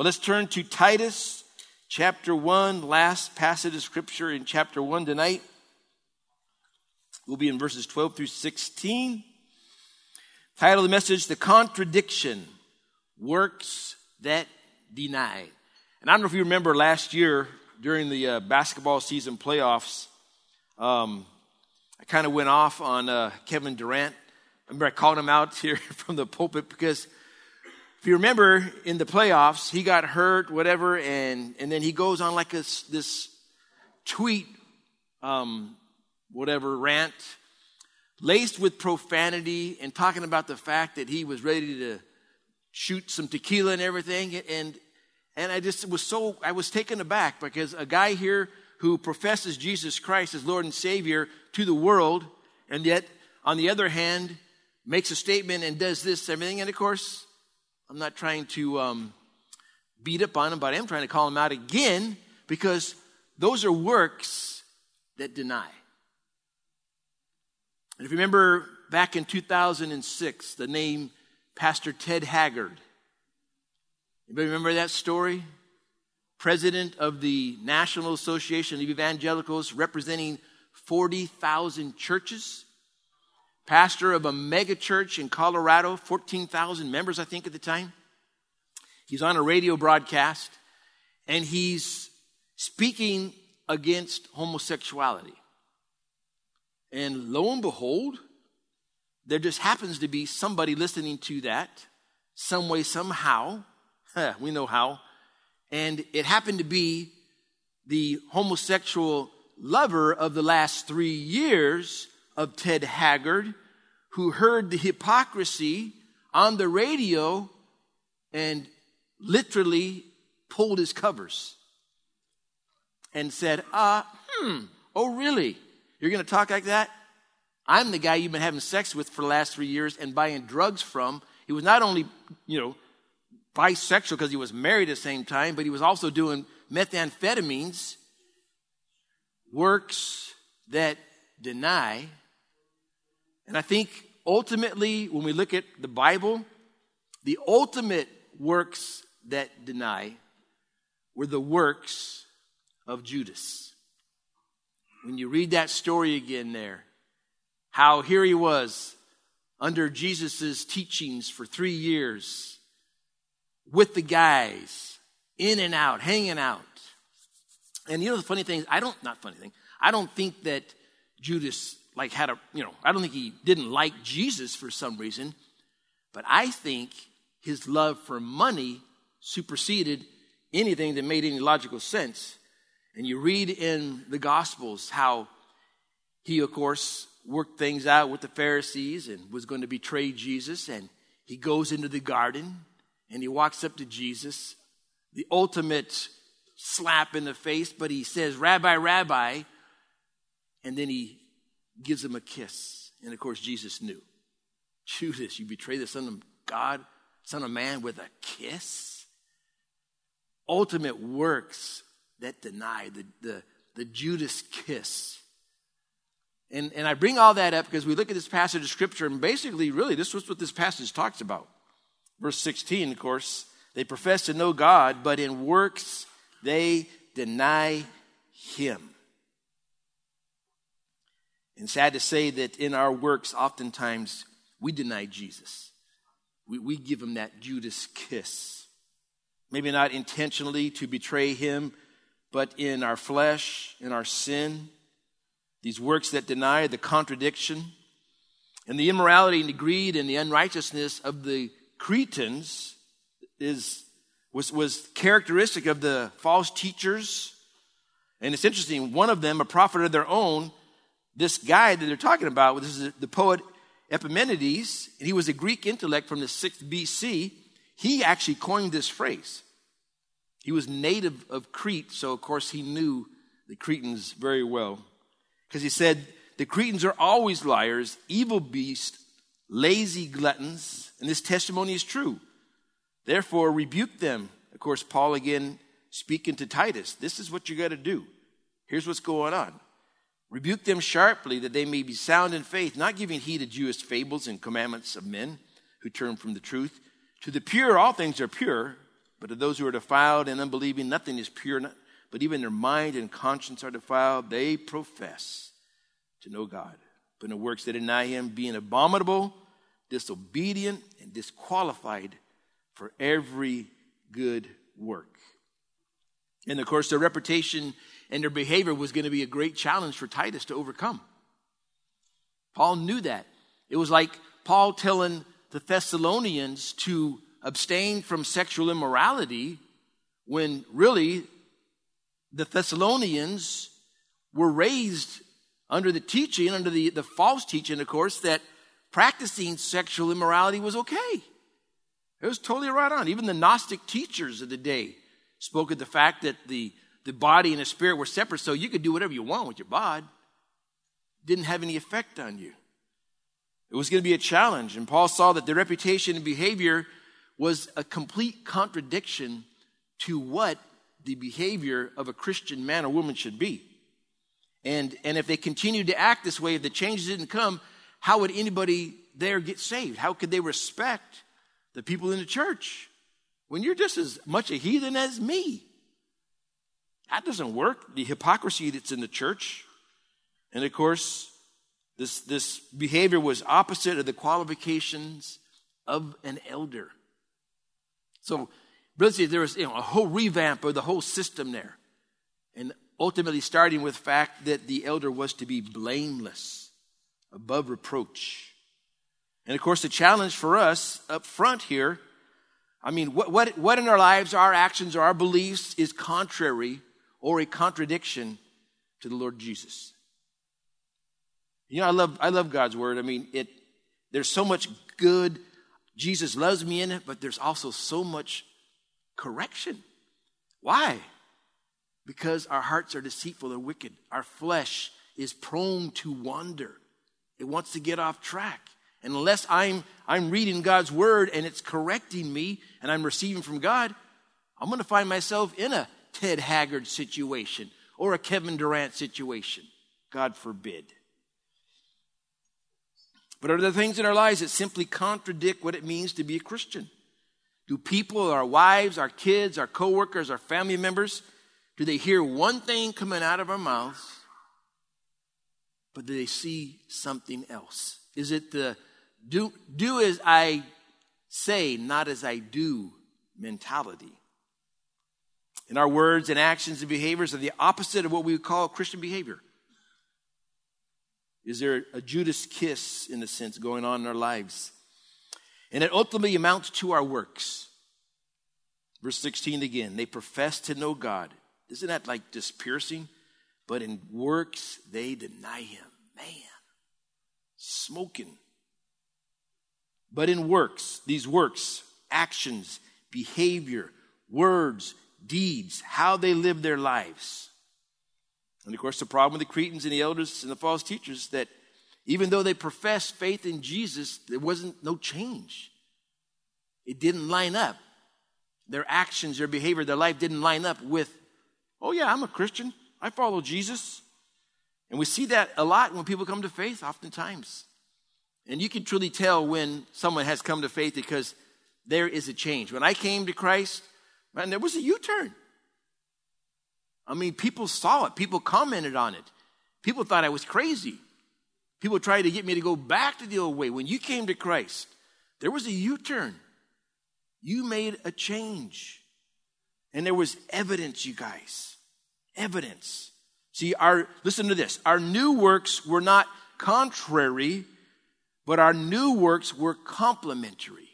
But let's turn to Titus chapter 1, last passage of scripture in chapter 1 tonight. We'll be in verses 12 through 16. Title of the message, The Contradiction, Works That Deny. And I don't know if you remember last year during the basketball season playoffs, I kind of went off on Kevin Durant. I remember I called him out here from the pulpit because if you remember in the playoffs, he got hurt, whatever, and then he goes on like this tweet, whatever, rant, laced with profanity and talking about the fact that he was ready to shoot some tequila and everything. And I was taken aback because a guy here who professes Jesus Christ as Lord and Savior to the world, and yet on the other hand makes a statement and does this, everything. And of course, I'm not trying to beat up on him, but I am trying to call him out again because those are works that deny. And if you remember back in 2006, the name Pastor Ted Haggard. Anybody remember that story? President of the National Association of Evangelicals, representing 40,000 churches. Pastor of a mega church in Colorado, 14,000 members, I think, at the time. He's on a radio broadcast, and he's speaking against homosexuality. And lo and behold, there just happens to be somebody listening to that some way, somehow. We know how. And it happened to be the homosexual lover of the last 3 years of Ted Haggard, who heard the hypocrisy on the radio and literally pulled his covers and said, oh really? You're going to talk like that? I'm the guy you've been having sex with for the last 3 years and buying drugs from. He was not only, bisexual because he was married at the same time, but he was also doing methamphetamines. Works that deny. And I think ultimately, when we look at the Bible, the ultimate works that deny were the works of Judas. When you read that story again there, how here he was under Jesus' teachings for 3 years with the guys, in and out, hanging out. And the funny thing is, I don't think that Judas I don't think he didn't like Jesus for some reason, but I think his love for money superseded anything that made any logical sense. And you read in the Gospels how he, of course, worked things out with the Pharisees and was going to betray Jesus. And he goes into the garden and he walks up to Jesus, the ultimate slap in the face. But he says, Rabbi, Rabbi. And then he gives him a kiss. And, of course, Jesus knew. Judas, you betray the Son of God, Son of Man with a kiss? Ultimate works that deny, the Judas kiss. And I bring all that up because we look at this passage of Scripture, and basically, really, this was what this passage talks about. Verse 16, of course, they profess to know God, but in works they deny Him. And sad to say that in our works, oftentimes, we deny Jesus. We give Him that Judas kiss. Maybe not intentionally to betray Him, but in our flesh, in our sin, these works that deny, the contradiction, and the immorality and the greed and the unrighteousness of the Cretans was characteristic of the false teachers. And it's interesting, one of them, a prophet of their own, this guy that they're talking about, this is the poet Epimenides, and he was a Greek intellect from the 6th BC. He actually coined this phrase. He was native of Crete, so of course he knew the Cretans very well. Because he said, the Cretans are always liars, evil beasts, lazy gluttons, and this testimony is true. Therefore, rebuke them. Of course, Paul again speaking to Titus, this is what you got to do. Here's what's going on. Rebuke them sharply that they may be sound in faith, not giving heed to Jewish fables and commandments of men who turn from the truth. To the pure, all things are pure. But to those who are defiled and unbelieving, nothing is pure, but even their mind and conscience are defiled. They profess to know God, but in works they deny him, being abominable, disobedient, and disqualified for every good work. And, of course, their reputation and their behavior was going to be a great challenge for Titus to overcome. Paul knew that. It was like Paul telling the Thessalonians to abstain from sexual immorality when really the Thessalonians were raised under the teaching, under the false teaching, of course, that practicing sexual immorality was okay. It was totally right on. Even the Gnostic teachers of the day spoke of the fact that the body and the spirit were separate, so you could do whatever you want with your bod. It didn't have any effect on you. It was going to be a challenge, and Paul saw that their reputation and behavior was a complete contradiction to what the behavior of a Christian man or woman should be. And if they continued to act this way, if the changes didn't come, how would anybody there get saved? How could they respect the people in the church when you're just as much a heathen as me? That doesn't work, the hypocrisy that's in the church. And of course, this behavior was opposite of the qualifications of an elder. So, really, there was a whole revamp of the whole system there. And ultimately starting with the fact that the elder was to be blameless, above reproach. And, of course, the challenge for us up front here, I mean, what in our lives, our actions, or our beliefs is contrary or a contradiction to the Lord Jesus? You know, I love God's word. I mean, there's so much good. Jesus loves me in it, but there's also so much correction. Why? Because our hearts are deceitful and wicked. Our flesh is prone to wander. It wants to get off track. And unless I'm reading God's word and it's correcting me and I'm receiving from God, I'm going to find myself in a Ted Haggard situation or a Kevin Durant situation. God forbid. But are there things in our lives that simply contradict what it means to be a Christian? Do people, our wives, our kids, our coworkers, our family members, do they hear one thing coming out of our mouths, but do they see something else? Is it the do as I say, not as I do mentality? And our words and actions and behaviors are the opposite of what we would call Christian behavior. Is there a Judas kiss, in a sense, going on in our lives? And it ultimately amounts to our works. Verse 16 again, they profess to know God. Isn't that like just piercing? But in works, they deny him. Man, smoking. But in works, these works, actions, behavior, words, deeds, how they live their lives. And, of course, the problem with the Cretans and the elders and the false teachers that even though they professed faith in Jesus, there wasn't no change. It didn't line up. Their actions, their behavior, their life didn't line up with, oh, yeah, I'm a Christian. I follow Jesus. And we see that a lot when people come to faith oftentimes. And you can truly tell when someone has come to faith because there is a change. When I came to Christ, man, there was a U-turn. I mean, people saw it. People commented on it. People thought I was crazy. People tried to get me to go back to the old way. When you came to Christ, there was a U-turn. You made a change. And there was evidence, you guys. Evidence. See, listen to this. Our new works were not contrary, but our new works were complementary.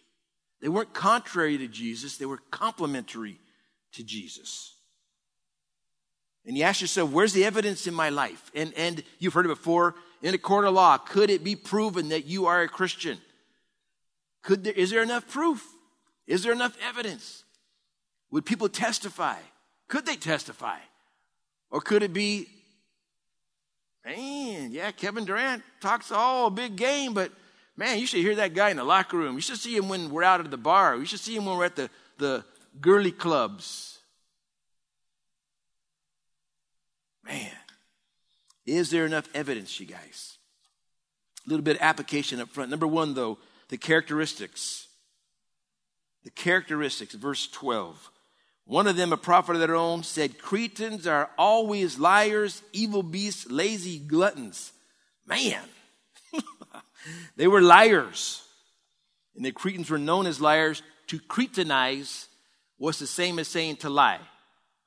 They weren't contrary to Jesus. They were complementary to Jesus. And you ask yourself, where's the evidence in my life? And you've heard it before, in a court of law, could it be proven that you are a Christian? Is there enough proof? Is there enough evidence? Would people testify? Could they testify? Or could it be, man, yeah, Kevin Durant talks all big game, but man, you should hear that guy in the locker room. You should see him when we're out at the bar. You should see him when we're at the girly clubs. Man, is there enough evidence, you guys? A little bit of application up front. Number one, though, the characteristics. The characteristics, verse 12. One of them, a prophet of their own, said, Cretans are always liars, evil beasts, lazy gluttons. Man, they were liars. And the Cretans were known as liars. To Cretanize was the same as saying to lie.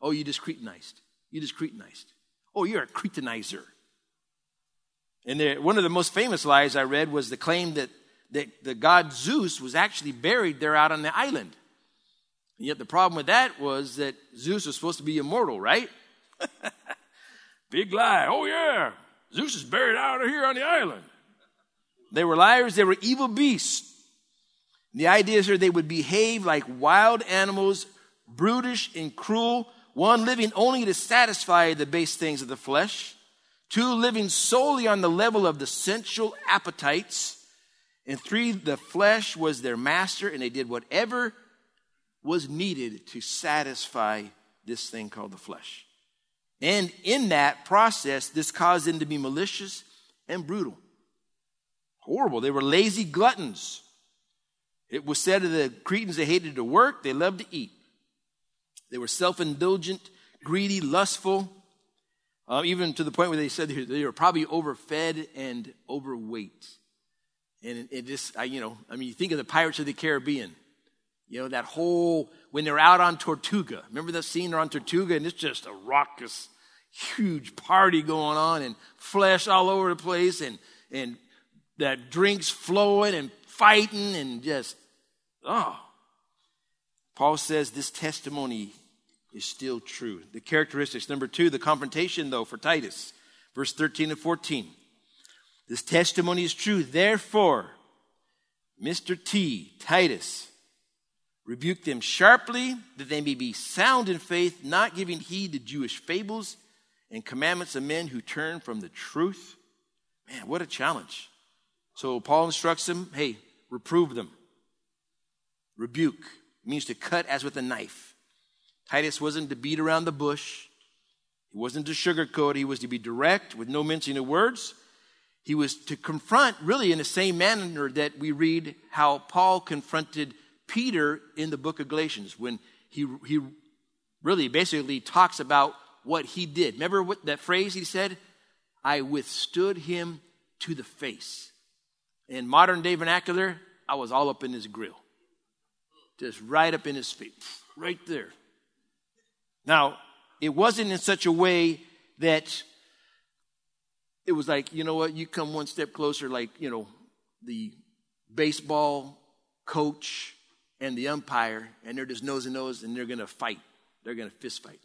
Oh, you just Cretanized. You just Cretanized. Oh, you're a Cretanizer. And one of the most famous lies I read was the claim that the god Zeus was actually buried there out on the island. And yet the problem with that was that Zeus was supposed to be immortal, right? Big lie. Oh, yeah. Zeus is buried out here on the island. They were liars. They were evil beasts. The idea is that they would behave like wild animals, brutish and cruel, one living only to satisfy the base things of the flesh, two living solely on the level of the sensual appetites, and three, the flesh was their master, and they did whatever was needed to satisfy this thing called the flesh. And in that process, this caused them to be malicious and brutal. Horrible. They were lazy gluttons. It was said of the Cretans, they hated to work, they loved to eat. They were self-indulgent, greedy, lustful, even to the point where they said they were probably overfed and overweight. And it just, you think of the Pirates of the Caribbean. You know, that whole, when they're out on Tortuga. Remember that scene? They're on Tortuga, and it's just a raucous, huge party going on, and flesh all over the place, and that drink's flowing, and fighting, and just, oh. Paul says this testimony is still true. The characteristics. Number two, the confrontation, though, for Titus. Verse 13 and 14. This testimony is true. Therefore, Mr. T, Titus, rebuked them sharply that they may be sound in faith, not giving heed to Jewish fables and commandments of men who turn from the truth. Man, what a challenge. So Paul instructs them, hey, reprove them. Rebuke means to cut as with a knife. Titus wasn't to beat around the bush. He wasn't to sugarcoat. He was to be direct with no mincing of words. He was to confront really in the same manner that we read how Paul confronted Peter in the book of Galatians when he really basically talks about what he did. Remember what that phrase he said? I withstood him to the face. In modern day vernacular, I was all up in his grill. Just right up in his feet, right there. Now, it wasn't in such a way that it was like, you know what, you come one step closer, like, you know, the baseball coach and the umpire, and they're just nose to nose, and they're going to fight. They're going to fist fight.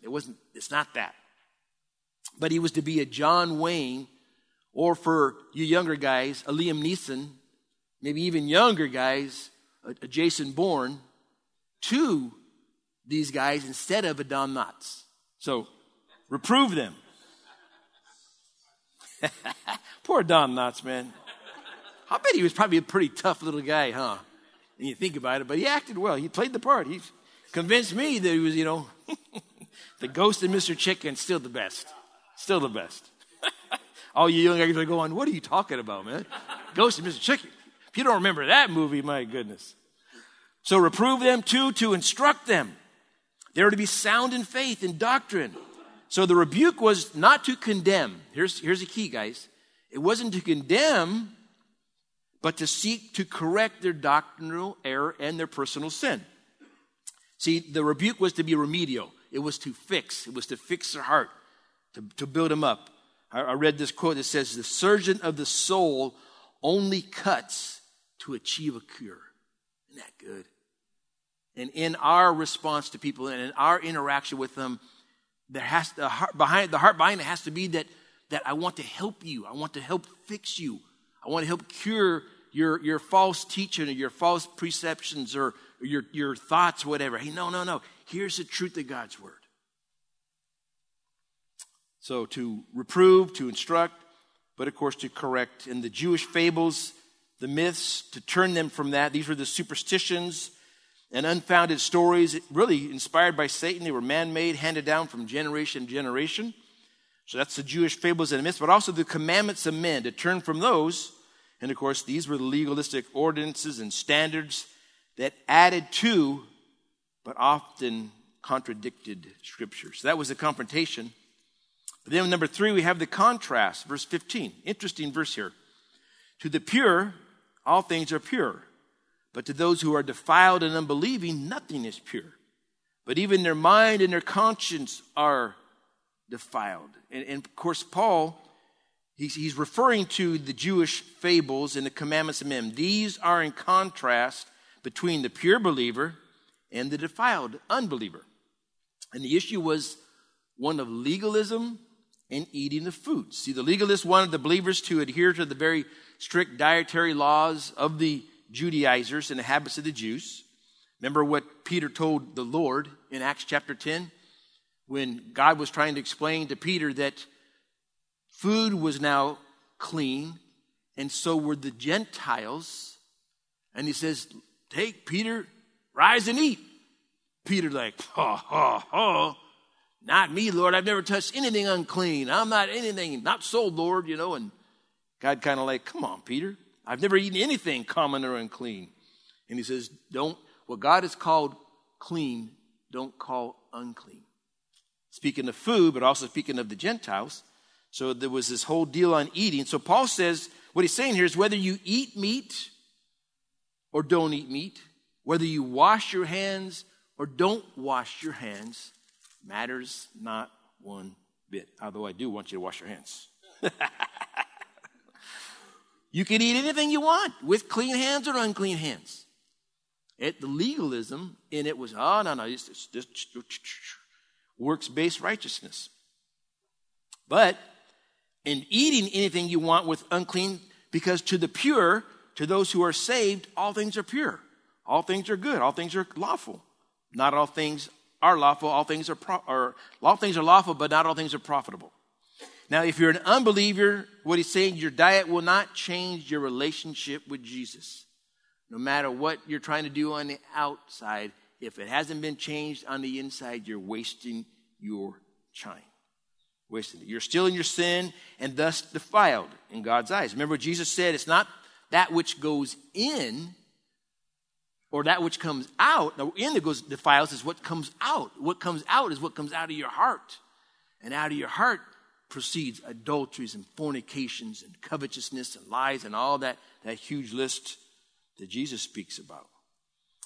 It's not that. But he was to be a John Wayne, or for you younger guys, a Liam Neeson, maybe even younger guys, a Jason Bourne, to these guys instead of a Don Knotts. So, reprove them. Poor Don Knotts, man. I bet he was probably a pretty tough little guy, huh? And you think about it, but he acted well. He played the part. He convinced me that he was, you know, the Ghost and Mr. Chicken, still the best. Still the best. All you young guys are going, what are you talking about, man? Ghost and Mr. Chicken. If you don't remember that movie, my goodness. So reprove them too, to instruct them. They were to be sound in faith and doctrine. So the rebuke was not to condemn. Here's the key, guys. It wasn't to condemn, but to seek to correct their doctrinal error and their personal sin. See, the rebuke was to be remedial. It was to fix. It was to fix their heart, to build them up. I read this quote that says, the surgeon of the soul only cuts to achieve a cure. Isn't that good? And in our response to people and in our interaction with them, the heart behind it has to be that I want to help you. I want to help fix you. I want to help cure your false teaching or your false perceptions or your thoughts, whatever. Hey, no. Here's the truth of God's word. So to reprove, to instruct, but of course to correct. And the Jewish fables, the myths, to turn them from that. These were the superstitions and unfounded stories, really inspired by Satan. They were man-made, handed down from generation to generation. So that's the Jewish fables and myths, but also the commandments of men, to turn from those. And of course, these were the legalistic ordinances and standards that added to, but often contradicted scriptures. That was the confrontation. But then number three, we have the contrast, verse 15. Interesting verse here. To the pure, all things are pure. But to those who are defiled and unbelieving, nothing is pure. But even their mind and their conscience are defiled. And of course, Paul, he's referring to the Jewish fables and the commandments of men. These are in contrast between the pure believer and the defiled unbeliever. And the issue was one of legalism and eating the food. See, the legalists wanted the believers to adhere to the very strict dietary laws of the Judaizers and the habits of the Jews. Remember what Peter told the Lord in Acts chapter 10, when God was trying to explain to Peter that food was now clean, and so were the Gentiles. And he says, take Peter, rise and eat. Peter like, not me, Lord. I've never touched anything unclean. I'm not anything, not so, Lord, you know. And God kind of like, come on, Peter. I've never eaten anything common or unclean. And he says, don't, what God has called clean, don't call unclean. Speaking of food, but also speaking of the Gentiles. So there was this whole deal on eating. So Paul says, what he's saying here is whether you eat meat or don't eat meat, whether you wash your hands or don't wash your hands, matters not one bit. Although I do want you to wash your hands. You can eat anything you want with clean hands or unclean hands. The legalism in it was, it's works-based righteousness. But in eating anything you want with unclean, because to the pure, to those who are saved, all things are pure. All things are good. All things are lawful. Not all things are lawful. All things are lawful, but not all things are profitable. Now, if you're an unbeliever, what he's saying, your diet will not change your relationship with Jesus. No matter what you're trying to do on the outside, if it hasn't been changed on the inside, you're wasting your time. Wasting it. You're still in your sin and thus defiled in God's eyes. Remember what Jesus said, it's not that which goes in or that which comes out. Now, in that goes defiles is what comes out. What comes out is what comes out of your heart. And out of your heart proceeds adulteries and fornications and covetousness and lies and all that huge list that Jesus speaks about.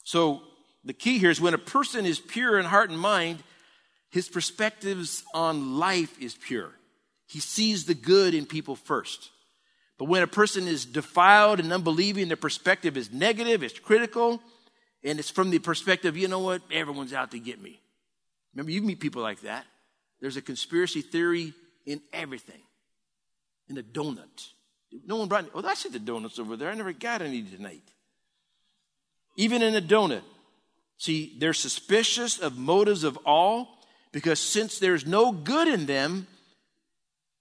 So the key here is when a person is pure in heart and mind, his perspectives on life is pure. He sees the good in people first. But when a person is defiled and unbelieving, their perspective is negative, it's critical, and it's from the perspective, you know what, everyone's out to get me. Remember, you meet people like that. There's a conspiracy theory in everything. In a donut. No one brought any. Oh, I see the donuts over there. I never got any tonight. Even in a donut. See, they're suspicious of motives of all because since there's no good in them,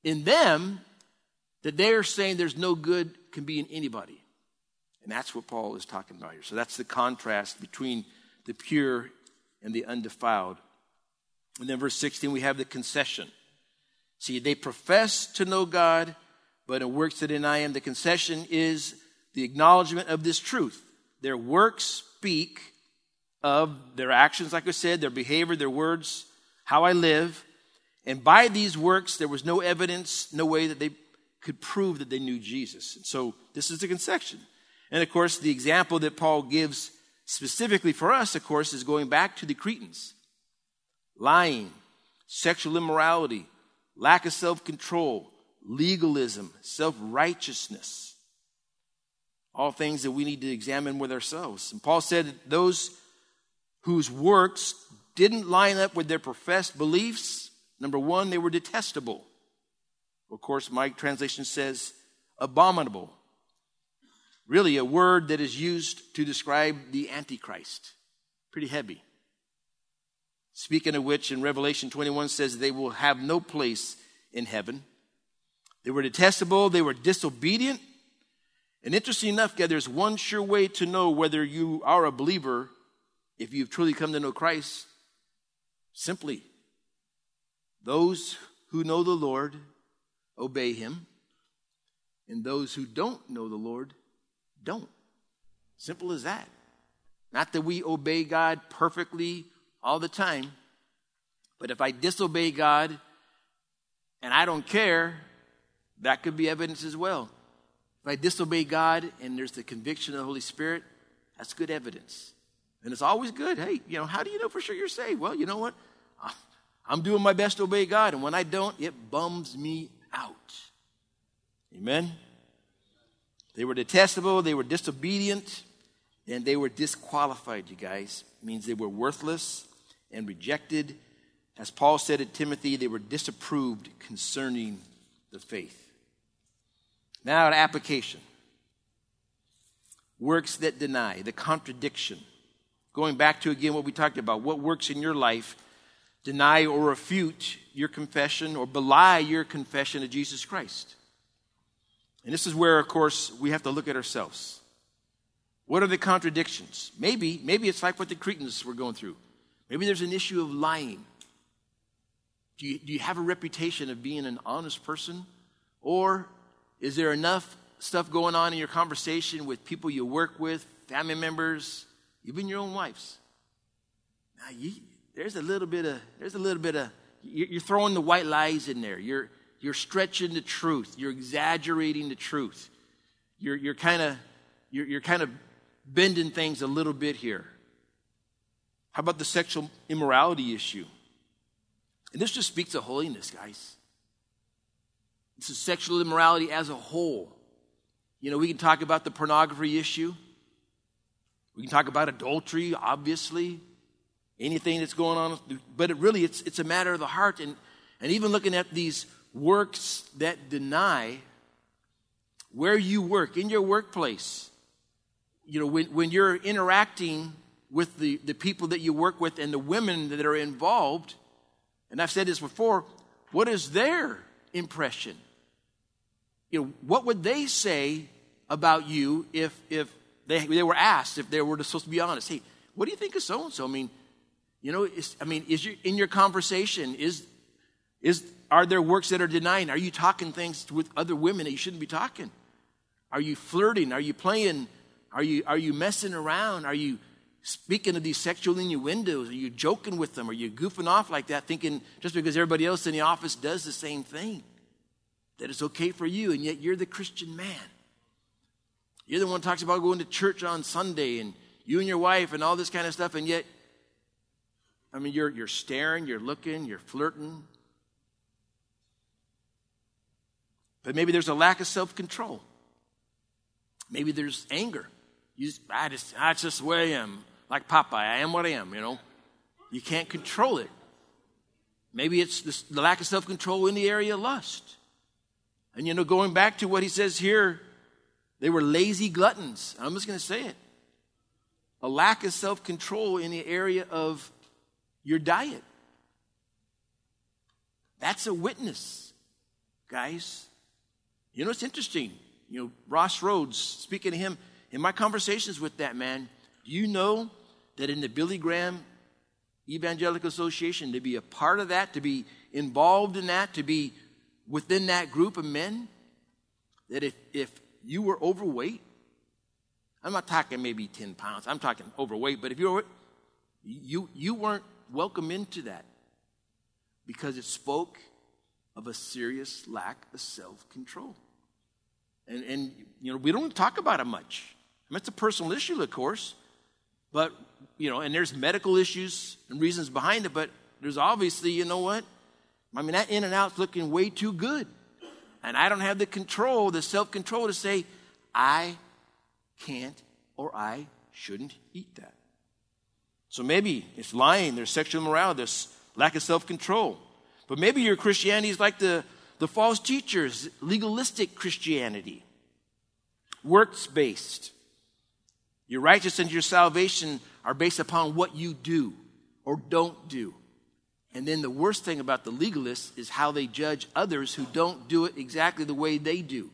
that they're saying there's no good can be in anybody. And that's what Paul is talking about here. So that's the contrast between the pure and the undefiled. And then verse 16, we have the concession. See, they profess to know God, but in works that deny him. The concession is the acknowledgement of this truth. Their works speak of their actions, like I said, their behavior, their words, how I live. And by these works, there was no evidence, no way that they could prove that they knew Jesus. And so this is the concession. And, of course, the example that Paul gives specifically for us, of course, is going back to the Cretans. Lying, sexual immorality, lack of self-control, legalism, self-righteousness. All things that we need to examine with ourselves. And Paul said that those whose works didn't line up with their professed beliefs, number one, they were detestable. Of course, my translation says abominable. Really a word that is used to describe the Antichrist. Pretty heavy. Speaking of which, in Revelation 21 says they will have no place in heaven. They were detestable. They were disobedient. And interesting enough, there's one sure way to know whether you are a believer if you've truly come to know Christ. Simply, those who know the Lord obey him. And those who don't know the Lord don't. Simple as that. Not that we obey God perfectly all the time, But if I disobey God and I don't care, that could be evidence as well. If I disobey God and there's the conviction of the Holy Spirit, that's good evidence. And it's always good. Hey, you know, how do you know for sure you're saved? Well, you know what? I'm doing my best to obey God. And when I don't, it bums me out. Amen? They were detestable. They were disobedient. And they were disqualified, you guys. It means they were worthless and rejected. As Paul said to Timothy, they were disapproved concerning the faith. Now, an application. Works that deny, the contradiction. Going back to, again, what we talked about. What works in your life deny or refute your confession or belie your confession of Jesus Christ? And this is where, of course, we have to look at ourselves. What are the contradictions? Maybe it's like what the Cretans were going through. Maybe there's an issue of lying. Do you have a reputation of being an honest person? Or is there enough stuff going on in your conversation with people you work with, family members, even your own wives? Now, there's a little bit of you're throwing the white lies in there. You're stretching the truth. You're exaggerating the truth. You're kind of bending things a little bit here. How about the sexual immorality issue? And this just speaks of holiness, guys. This is sexual immorality as a whole. You know, we can talk about the pornography issue. We can talk about adultery, obviously. Anything that's going on. But it's a matter of the heart. And even looking at these works that deny, where you work, in your workplace, you know, when you're interacting with the people that you work with and the women that are involved, and I've said this before, what is their impression? You know, what would they say about you if they were asked, if they were supposed to be honest? Hey, what do you think of so-and-so? I mean, you know, in your conversation, are there works that are denying? Are you talking things with other women that you shouldn't be talking? Are you flirting? Are you playing? Are you messing around? Are you speaking of these sexual innuendos? Are you joking with them? Are you goofing off like that, thinking just because everybody else in the office does the same thing, that it's okay for you, and yet you're the Christian man. You're the one who talks about going to church on Sunday, and you and your wife and all this kind of stuff, and yet, I mean, you're staring, you're looking, you're flirting. But maybe there's a lack of self-control. Maybe there's anger. That's just the way I am. Like Popeye, I am what I am, you know. You can't control it. Maybe it's the lack of self-control in the area of lust. And, you know, going back to what he says here, they were lazy gluttons. I'm just going to say it. A lack of self-control in the area of your diet. That's a witness, guys. You know, it's interesting. You know, Ross Rhodes, speaking to him, in my conversations with that man, do you know that in the Billy Graham Evangelical Association, to be a part of that, to be involved in that, to be within that group of men, that if you were overweight, I'm not talking maybe 10 pounds, I'm talking overweight, but if you weren't welcome into that because it spoke of a serious lack of self-control. And you know, we don't talk about it much. I mean, it's a personal issue, of course. But, you know, and there's medical issues and reasons behind it. But there's obviously, you know what? I mean, that in and out's looking way too good. And I don't have the control, the self-control to say, I can't or I shouldn't eat that. So maybe it's lying, there's sexual immorality, there's lack of self-control. But maybe your Christianity is like the false teachers, legalistic Christianity, works-based. Your righteousness and your salvation are based upon what you do or don't do. And then the worst thing about the legalists is how they judge others who don't do it exactly the way they do.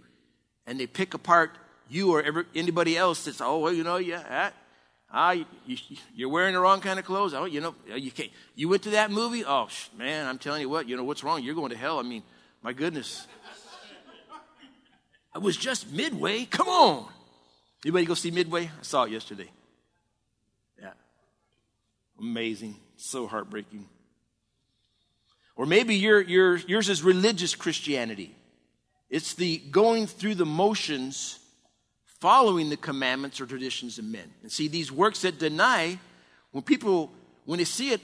And they pick apart you or anybody else that's, oh, well, you know, yeah, you're wearing the wrong kind of clothes. Oh, you know, you can't. You went to that movie? Oh, man, I'm telling you what, you know, what's wrong? You're going to hell. I mean, my goodness. I was just Midway. Come on. Anybody go see Midway? I saw it yesterday. Yeah. Amazing. So heartbreaking. Or maybe yours is religious Christianity. It's the going through the motions, following the commandments or traditions of men. And see, these works that deny, when they see it,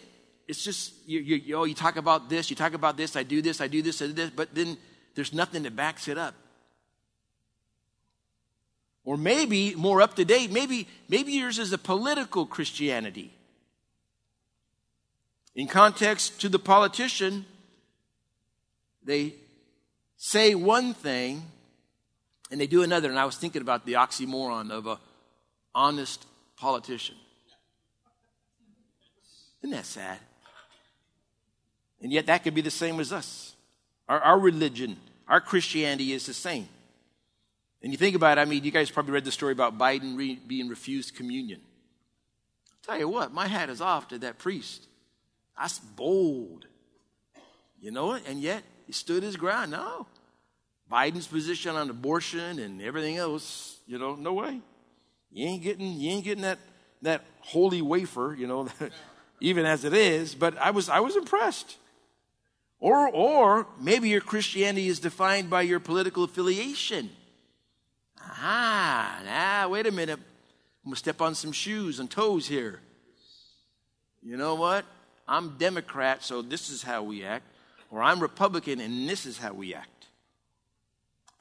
it's just, you talk about this, I do this, but then there's nothing that backs it up. Or maybe more up to date, maybe yours is a political Christianity. In context to the politician, they say one thing and they do another. And I was thinking about the oxymoron of a honest politician. Isn't that sad? And yet that could be the same as us. Our religion, our Christianity is the same. And you think about it, you guys probably read the story about Biden being refused communion. I'll tell you what, my hat is off to that priest. That's bold. You know it? And yet he stood his ground. No. Biden's position on abortion and everything else, no way. You ain't getting that holy wafer, even as it is. But I was impressed. Or maybe your Christianity is defined by your political affiliation. Wait a minute. I'm going to step on some shoes and toes here. You know what? I'm Democrat, so this is how we act. Or I'm Republican, and this is how we act.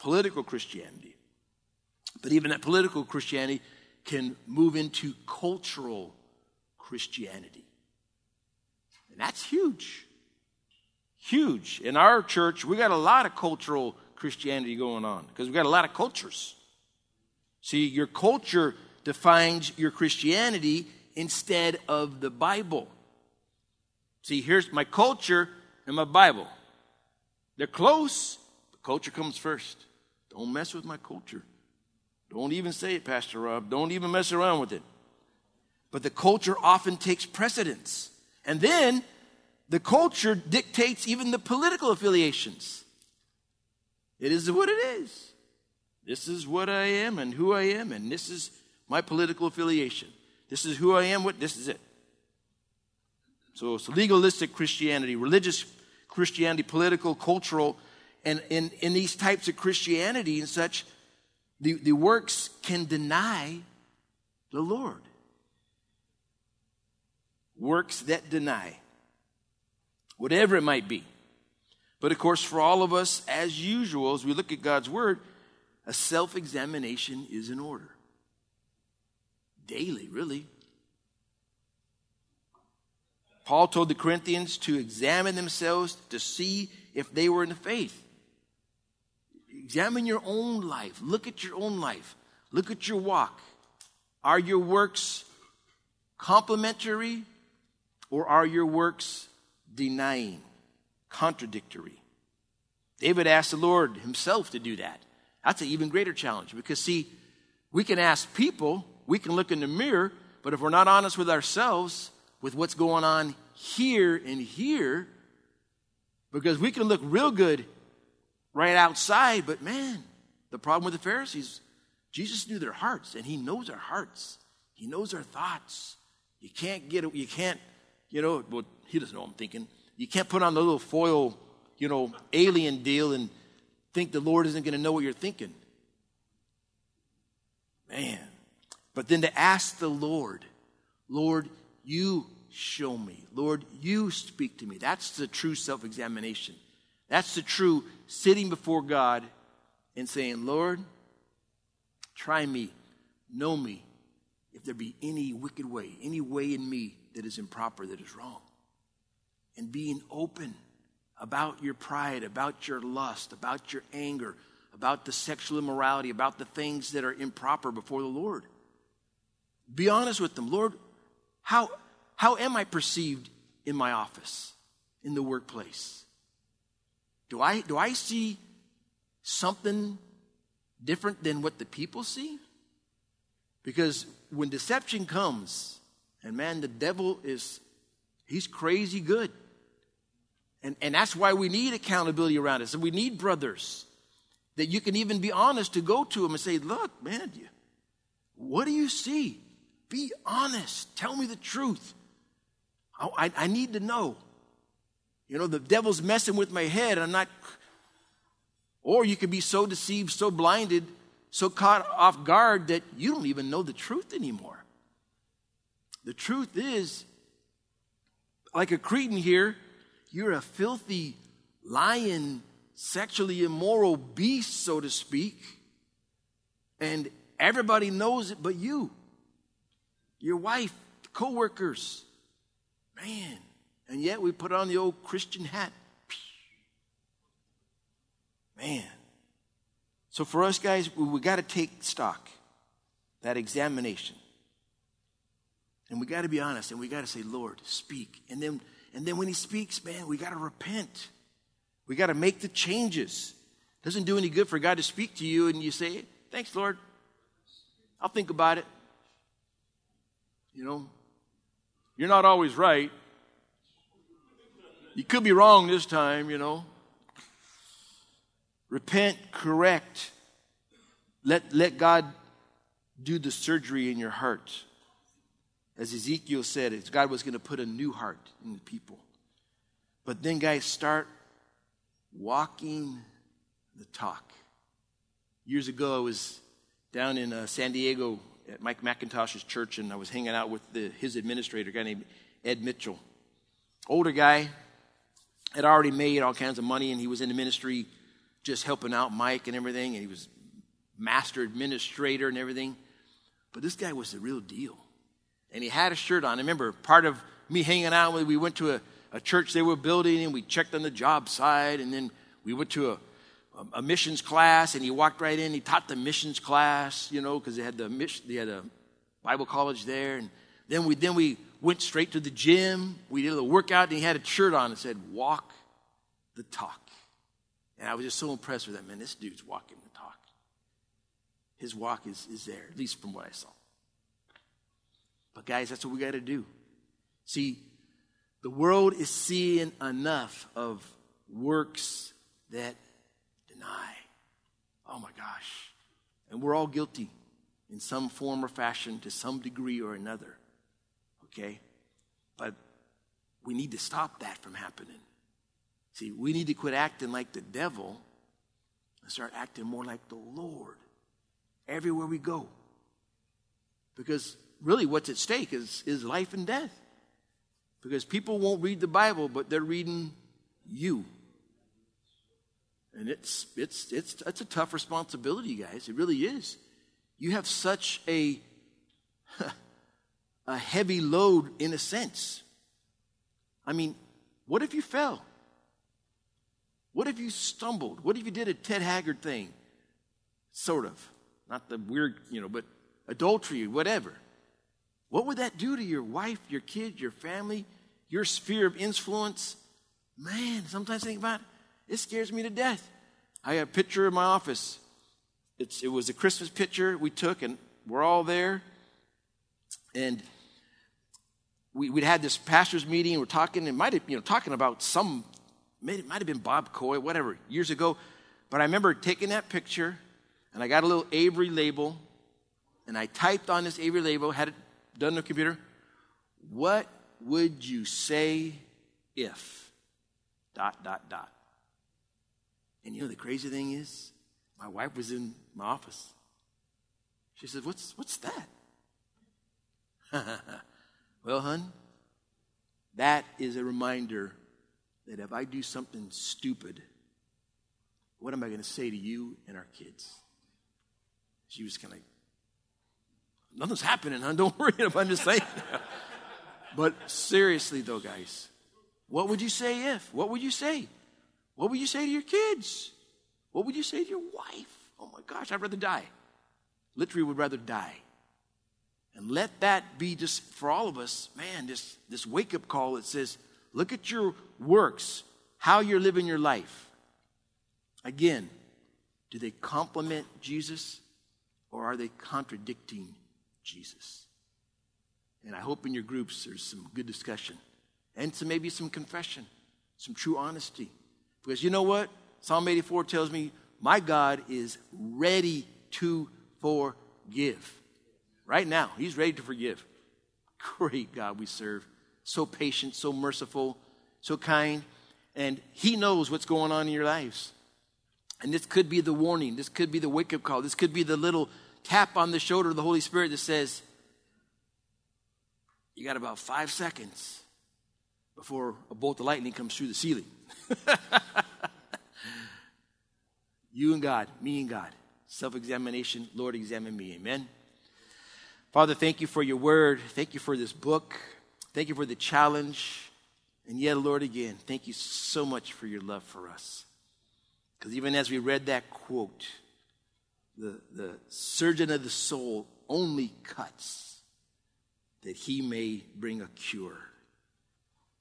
Political Christianity. But even that political Christianity can move into cultural Christianity. And that's huge. Huge. In our church, we got a lot of cultural Christianity going on because we've got a lot of cultures. See, your culture defines your Christianity instead of the Bible. See, here's my culture and my Bible. They're close, but culture comes first. Don't mess with my culture. Don't even say it, Pastor Rob. Don't even mess around with it. But the culture often takes precedence. And then the culture dictates even the political affiliations. It is what it is. This is what I am and who I am, and this is my political affiliation. This is who I am, this is it. So it's legalistic Christianity, religious Christianity, political, cultural, and in these types of Christianity and such, the works can deny the Lord. Works that deny, whatever it might be. But of course, for all of us, as usual, as we look at God's word, a self-examination is in order. Daily, really. Paul told the Corinthians to examine themselves to see if they were in the faith. Examine your own life. Look at your own life. Look at your walk. Are your works complementary or are your works denying, contradictory? David asked the Lord himself to do that. That's an even greater challenge because, see, we can ask people, we can look in the mirror, but if we're not honest with ourselves, with what's going on here and here, because we can look real good right outside, but man, the problem with the Pharisees, Jesus knew their hearts, and he knows our hearts. He knows our thoughts. He doesn't know what I'm thinking. You can't put on the little foil, alien deal and think the Lord isn't going to know what you're thinking. Man. But then to ask the Lord, Lord, you show me. Lord, you speak to me. That's the true self-examination. That's the true sitting before God and saying, Lord, try me, know me, if there be any wicked way, any way in me that is improper, that is wrong. And being open about your pride, about your lust, about your anger, about the sexual immorality, about the things that are improper before the Lord. Be honest with them. Lord, how am I perceived in my office, in the workplace? Do I see something different than what the people see? Because when deception comes, and man, the devil he's crazy good. And that's why we need accountability around us. And we need brothers that you can even be honest to go to them and say, look, man, what do you see? Be honest. Tell me the truth. I need to know. You know, the devil's messing with my head. I'm not. Or you could be so deceived, so blinded, so caught off guard that you don't even know the truth anymore. The truth is, like a Cretan here, you're a filthy lion, sexually immoral beast, so to speak. And everybody knows it but you. Your wife, co-workers. Man. And yet we put on the old Christian hat. Man. So for us guys, we got to take stock, that examination. And we got to be honest, and we got to say, Lord, speak. And then when he speaks, man, we got to repent. We got to make the changes. It doesn't do any good for God to speak to you and you say, thanks, Lord. I'll think about it. You know, you're not always right. You could be wrong this time, you know. Repent, correct. Let God do the surgery in your heart. As Ezekiel said, God was going to put a new heart in the people. But then, guys, start walking the talk. Years ago, I was down in San Diego at Mike McIntosh's church, and I was hanging out with his administrator, a guy named Ed Mitchell. Older guy, had already made all kinds of money, and he was in the ministry just helping out Mike and everything, and he was master administrator and everything. But this guy was the real deal. And he had a shirt on. I remember part of me hanging out with, we went to a church they were building, and we checked on the job side, and then we went to a missions class, and he walked right in. He taught the missions class, you know, because they had a Bible college there. And then we went straight to the gym. We did a little workout, and he had a shirt on and said, walk the talk. And I was just so impressed with that. Man, this dude's walking the talk. His walk is there, at least from what I saw. But guys, that's what we got to do. See, the world is seeing enough of works that deny. Oh my gosh. And we're all guilty in some form or fashion to some degree or another. Okay? But we need to stop that from happening. See, we need to quit acting like the devil and start acting more like the Lord everywhere we go. Because really, what's at stake is life and death. Because people won't read the Bible, but they're reading you. And it's a tough responsibility, guys. It really is. You have such a heavy load, in a sense. I mean, what if you fell? What if you stumbled? What if you did a Ted Haggard thing? Sort of. Not the weird, you know, but adultery, whatever. What would that do to your wife, your kid, your family, your sphere of influence? Man, sometimes I think about it, it scares me to death. I got a picture in my office. It was a Christmas picture we took, and we're all there. And we'd had this pastor's meeting, and we're talking, and talking about it might have been Bob Coy, whatever, years ago. But I remember taking that picture, and I got a little Avery label, and I typed on this Avery label, had it done on the computer, what would you say if ... And you know the crazy thing is, my wife was in my office. She said, what's that? Well, hon, that is a reminder that if I do something stupid, what am I going to say to you and our kids? She was kind of like, nothing's happening, hon. Don't worry if I'm just saying that. But seriously, though, guys, what would you say if? What would you say? What would you say to your kids? What would you say to your wife? Oh, my gosh, I'd rather die. Literally would rather die. And let that be just, for all of us, man, this wake-up call that says, look at your works, how you're living your life. Again, do they complement Jesus, or are they contradicting Jesus? And I hope in your groups there's some good discussion and maybe some confession, some true honesty. Because you know what? Psalm 84 tells me, my God is ready to forgive. Right now, he's ready to forgive. Great God we serve. So patient, so merciful, so kind. and he knows what's going on in your lives. And this could be the warning. This could be the wake-up call. This could be the little tap on the shoulder of the Holy Spirit that says, you got about 5 seconds before a bolt of lightning comes through the ceiling. You and God, me and God. Self-examination, Lord, examine me. Amen. Father, thank you for your word. Thank you for this book. Thank you for the challenge. And yet, Lord, again, thank you so much for your love for us. Because even as we read that quote, the surgeon of the soul only cuts that he may bring a cure.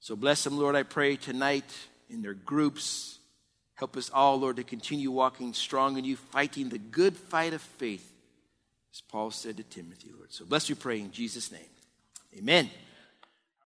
So bless them, Lord, I pray tonight in their groups. Help us all, Lord, to continue walking strong in you, fighting the good fight of faith, as Paul said to Timothy, Lord. So bless you, pray in Jesus' name. Amen.